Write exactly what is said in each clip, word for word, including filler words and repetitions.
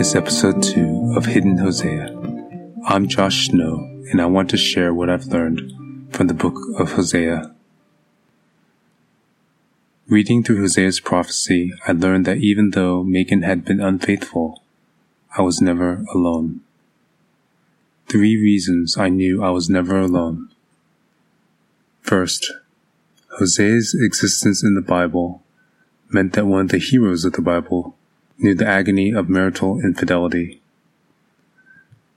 It's episode two of Hidden Hosea. I'm Josh Snow, and I want to share what I've learned from the book of Hosea. Reading through Hosea's prophecy, I learned that even though Megan had been unfaithful, I was never alone. Three reasons I knew I was never alone. First, Hosea's existence in the Bible meant that one of the heroes of the Bible knew the agony of marital infidelity.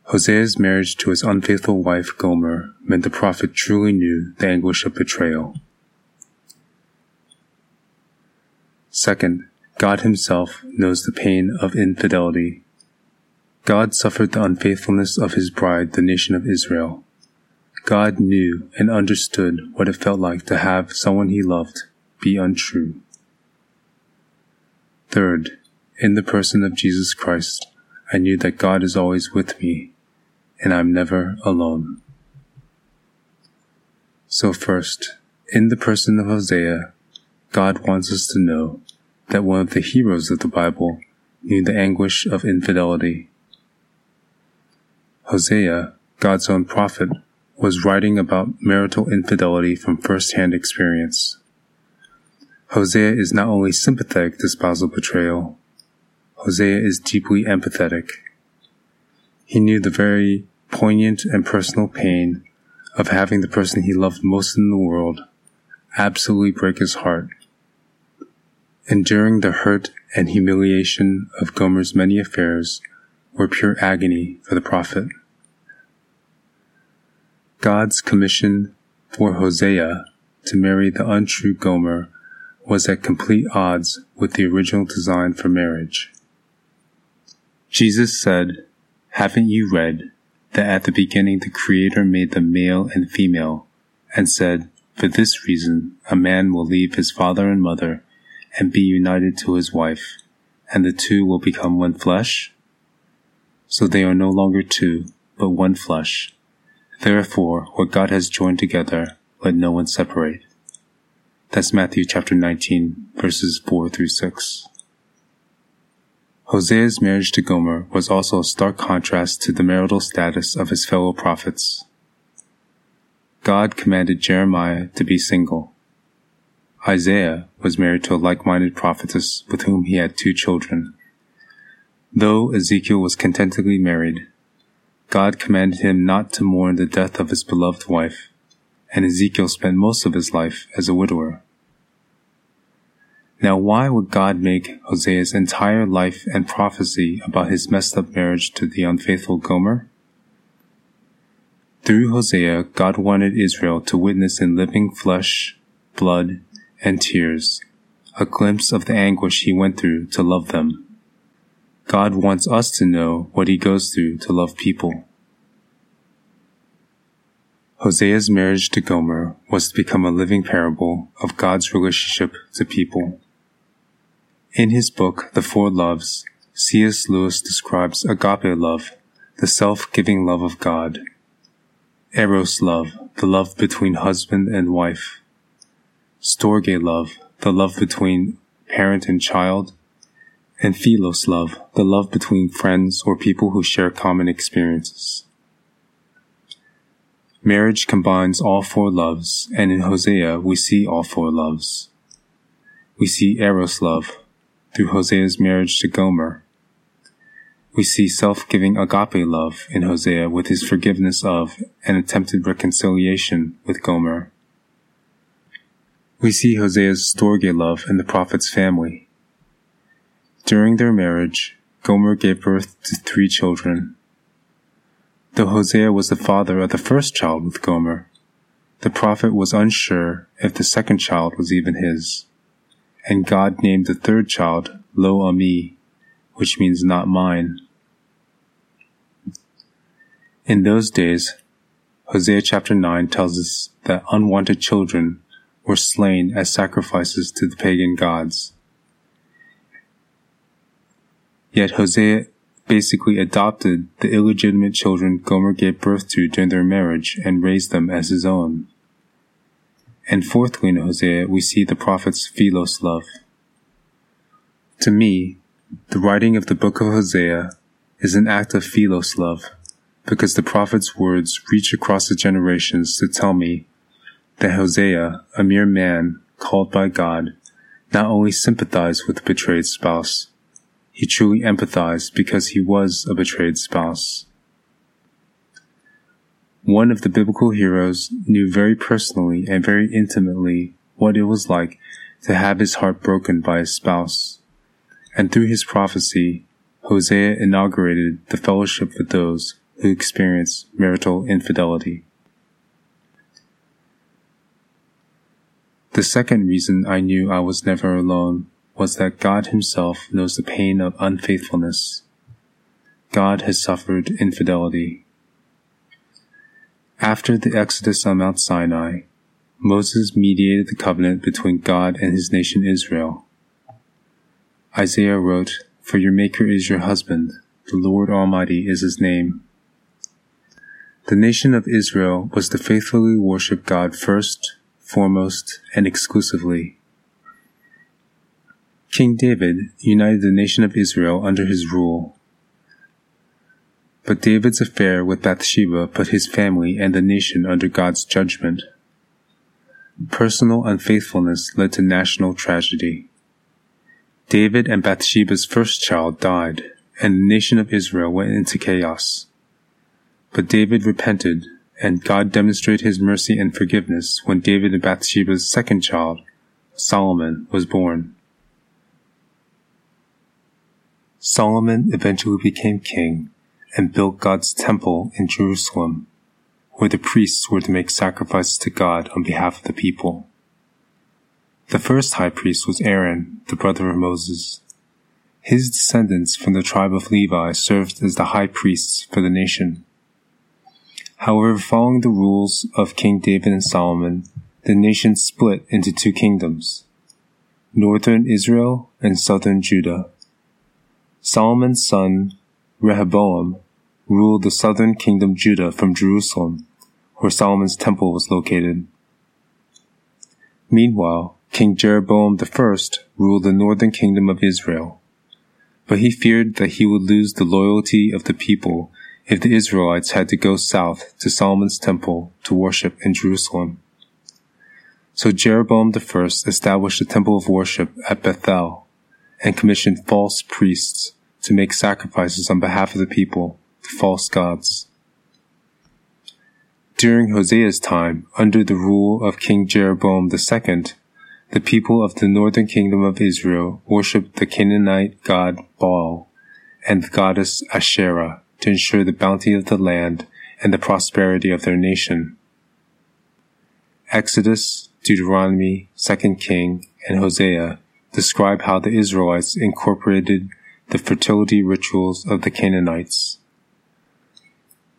Hosea's marriage to his unfaithful wife Gomer meant the prophet truly knew the anguish of betrayal. Second, God himself knows the pain of infidelity. God suffered the unfaithfulness of his bride, the nation of Israel. God knew and understood what it felt like to have someone he loved be untrue. Third, in the person of Jesus Christ, I knew that God is always with me, and I'm never alone. So first, in the person of Hosea, God wants us to know that one of the heroes of the Bible knew the anguish of infidelity. Hosea, God's own prophet, was writing about marital infidelity from first-hand experience. Hosea is not only sympathetic to spousal betrayal, Hosea is deeply empathetic. He knew the very poignant and personal pain of having the person he loved most in the world absolutely break his heart. Enduring the hurt and humiliation of Gomer's many affairs were pure agony for the prophet. God's commission for Hosea to marry the untrue Gomer was at complete odds with the original design for marriage. Jesus said, "Haven't you read that at the beginning the Creator made them male and female, and said, 'For this reason a man will leave his father and mother and be united to his wife, and the two will become one flesh?' So they are no longer two, but one flesh. Therefore, what God has joined together, let no one separate." That's Matthew chapter nineteen, verses four through six. Hosea's marriage to Gomer was also a stark contrast to the marital status of his fellow prophets. God commanded Jeremiah to be single. Isaiah was married to a like-minded prophetess with whom he had two children. Though Ezekiel was contentedly married, God commanded him not to mourn the death of his beloved wife, and Ezekiel spent most of his life as a widower. Now, why would God make Hosea's entire life and prophecy about his messed-up marriage to the unfaithful Gomer? Through Hosea, God wanted Israel to witness in living flesh, blood, and tears a glimpse of the anguish he went through to love them. God wants us to know what he goes through to love people. Hosea's marriage to Gomer was to become a living parable of God's relationship to people. In his book, The Four Loves, C S Lewis describes agape love, the self-giving love of God; eros love, the love between husband and wife; storge love, the love between parent and child; and philos love, the love between friends or people who share common experiences. Marriage combines all four loves, and in Hosea we see all four loves. We see eros love through Hosea's marriage to Gomer. We see self-giving agape love in Hosea with his forgiveness of and attempted reconciliation with Gomer. We see Hosea's storge love in the prophet's family. During their marriage, Gomer gave birth to three children. Though Hosea was the father of the first child with Gomer, the prophet was unsure if the second child was even his, and God named the third child Lo-Ami, which means "not mine." In those days, Hosea chapter nine tells us that unwanted children were slain as sacrifices to the pagan gods. Yet Hosea basically adopted the illegitimate children Gomer gave birth to during their marriage and raised them as his own. And fourthly, in Hosea, we see the prophet's philos love. To me, the writing of the book of Hosea is an act of philos love, because the prophet's words reach across the generations to tell me that Hosea, a mere man called by God, not only sympathized with the betrayed spouse, he truly empathized because he was a betrayed spouse. One of the biblical heroes knew very personally and very intimately what it was like to have his heart broken by his spouse. And through his prophecy, Hosea inaugurated the fellowship with those who experience marital infidelity. The second reason I knew I was never alone was that God himself knows the pain of unfaithfulness. God has suffered infidelity. After the Exodus on Mount Sinai, Moses mediated the covenant between God and his nation Israel. Isaiah wrote, "For your Maker is your husband, the Lord Almighty is his name." The nation of Israel was to faithfully worship God first, foremost, and exclusively. King David united the nation of Israel under his rule. But David's affair with Bathsheba put his family and the nation under God's judgment. Personal unfaithfulness led to national tragedy. David and Bathsheba's first child died, and the nation of Israel went into chaos. But David repented, and God demonstrated his mercy and forgiveness when David and Bathsheba's second child, Solomon, was born. Solomon eventually became king and built God's temple in Jerusalem, where the priests were to make sacrifices to God on behalf of the people. The first high priest was Aaron, the brother of Moses. His descendants from the tribe of Levi served as the high priests for the nation. However, following the rules of King David and Solomon, the nation split into two kingdoms, northern Israel and southern Judah. Solomon's son, Rehoboam, ruled the southern kingdom Judah from Jerusalem, where Solomon's temple was located. Meanwhile, King Jeroboam the First ruled the northern kingdom of Israel, but he feared that he would lose the loyalty of the people if the Israelites had to go south to Solomon's temple to worship in Jerusalem. So Jeroboam the First established a temple of worship at Bethel and commissioned false priests to make sacrifices on behalf of the people to false gods. During Hosea's time, under the rule of King Jeroboam the Second, the people of the northern kingdom of Israel worshipped the Canaanite god Baal and the goddess Asherah to ensure the bounty of the land and the prosperity of their nation. Exodus, Deuteronomy, Second King, and Hosea describe how the Israelites incorporated the fertility rituals of the Canaanites.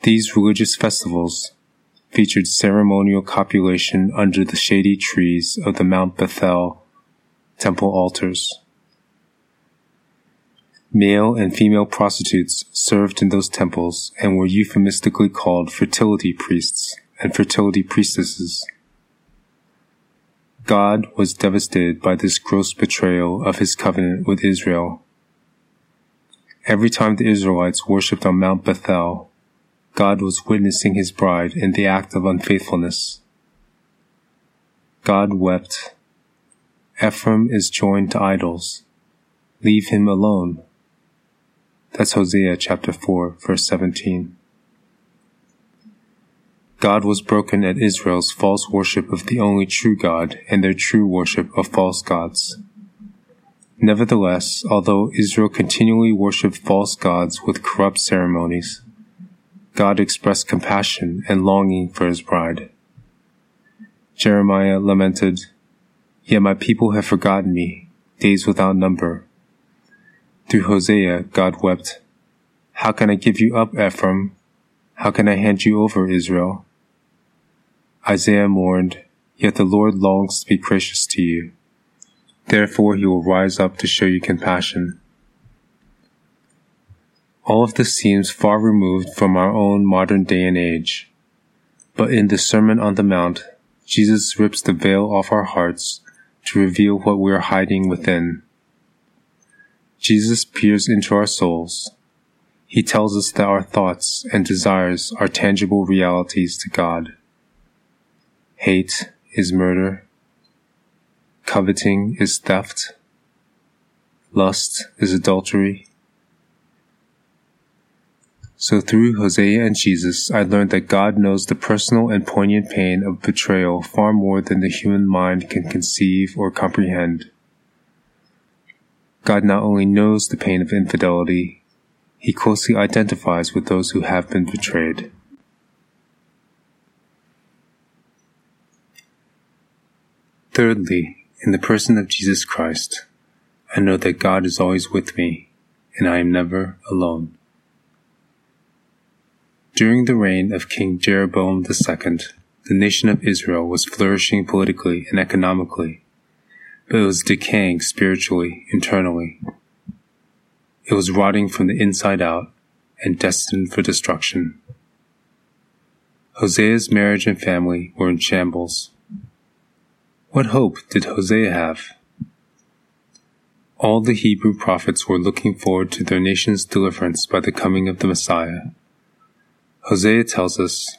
These religious festivals featured ceremonial copulation under the shady trees of the Mount Bethel temple altars. Male and female prostitutes served in those temples and were euphemistically called fertility priests and fertility priestesses. God was devastated by this gross betrayal of his covenant with Israel. Every time the Israelites worshipped on Mount Bethel, God was witnessing his bride in the act of unfaithfulness. God wept, "Ephraim is joined to idols. Leave him alone." That's Hosea chapter four, verse seventeen. God was broken at Israel's false worship of the only true God and their true worship of false gods. Nevertheless, although Israel continually worshipped false gods with corrupt ceremonies, God expressed compassion and longing for his bride. Jeremiah lamented, "Yet my people have forgotten me, days without number." Through Hosea, God wept, "How can I give you up, Ephraim? How can I hand you over, Israel?" Isaiah mourned, "Yet the Lord longs to be gracious to you. Therefore he will rise up to show you compassion." All of this seems far removed from our own modern day and age. But in the Sermon on the Mount, Jesus rips the veil off our hearts to reveal what we are hiding within. Jesus peers into our souls. He tells us that our thoughts and desires are tangible realities to God. Hate is murder. Coveting is theft. Lust is adultery. So through Hosea and Jesus, I learned that God knows the personal and poignant pain of betrayal far more than the human mind can conceive or comprehend. God not only knows the pain of infidelity, He closely identifies with those who have been betrayed. Thirdly, in the person of Jesus Christ, I know that God is always with me, and I am never alone. During the reign of King Jeroboam the Second, the nation of Israel was flourishing politically and economically, but it was decaying spiritually, internally. It was rotting from the inside out and destined for destruction. Hosea's marriage and family were in shambles. What hope did Hosea have? All the Hebrew prophets were looking forward to their nation's deliverance by the coming of the Messiah. Hosea tells us,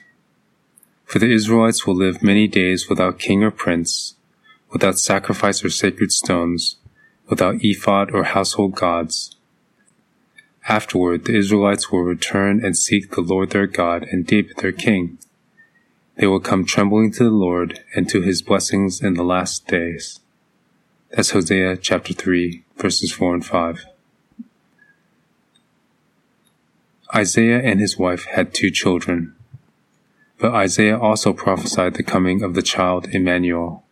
"For the Israelites will live many days without king or prince, without sacrifice or sacred stones, without ephod or household gods. Afterward, the Israelites will return and seek the Lord their God and David their king. They will come trembling to the Lord and to his blessings in the last days." That's Hosea chapter three, verses four and five. Isaiah and his wife had two children, but Isaiah also prophesied the coming of the child Emmanuel.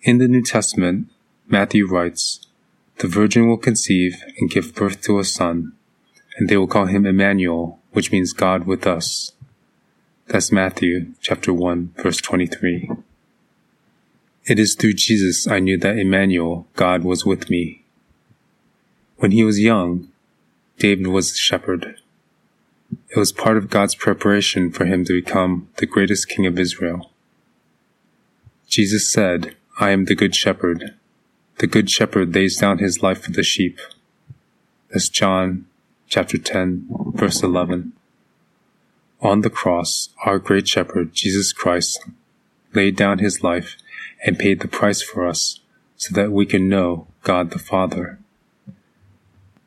In the New Testament, Matthew writes, "The virgin will conceive and give birth to a son, and they will call him Emmanuel, which means God with us." That's Matthew chapter one, verse twenty-three. It is through Jesus I knew that Emmanuel, God, was with me. When he was young, David was the shepherd. It was part of God's preparation for him to become the greatest king of Israel. Jesus said, "I am the good shepherd. The good shepherd lays down his life for the sheep." That's John chapter ten, verse eleven. On the cross, our great shepherd, Jesus Christ, laid down his life and paid the price for us so that we can know God the Father.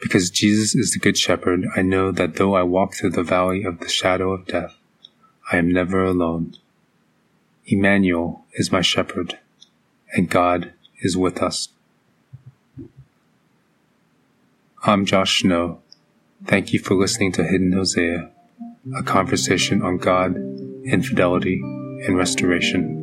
Because Jesus is the Good Shepherd, I know that though I walk through the valley of the shadow of death, I am never alone. Emmanuel is my shepherd, and God is with us. I'm Josh Snow. Thank you for listening to Hidden Hosea, a conversation on God, infidelity, and restoration.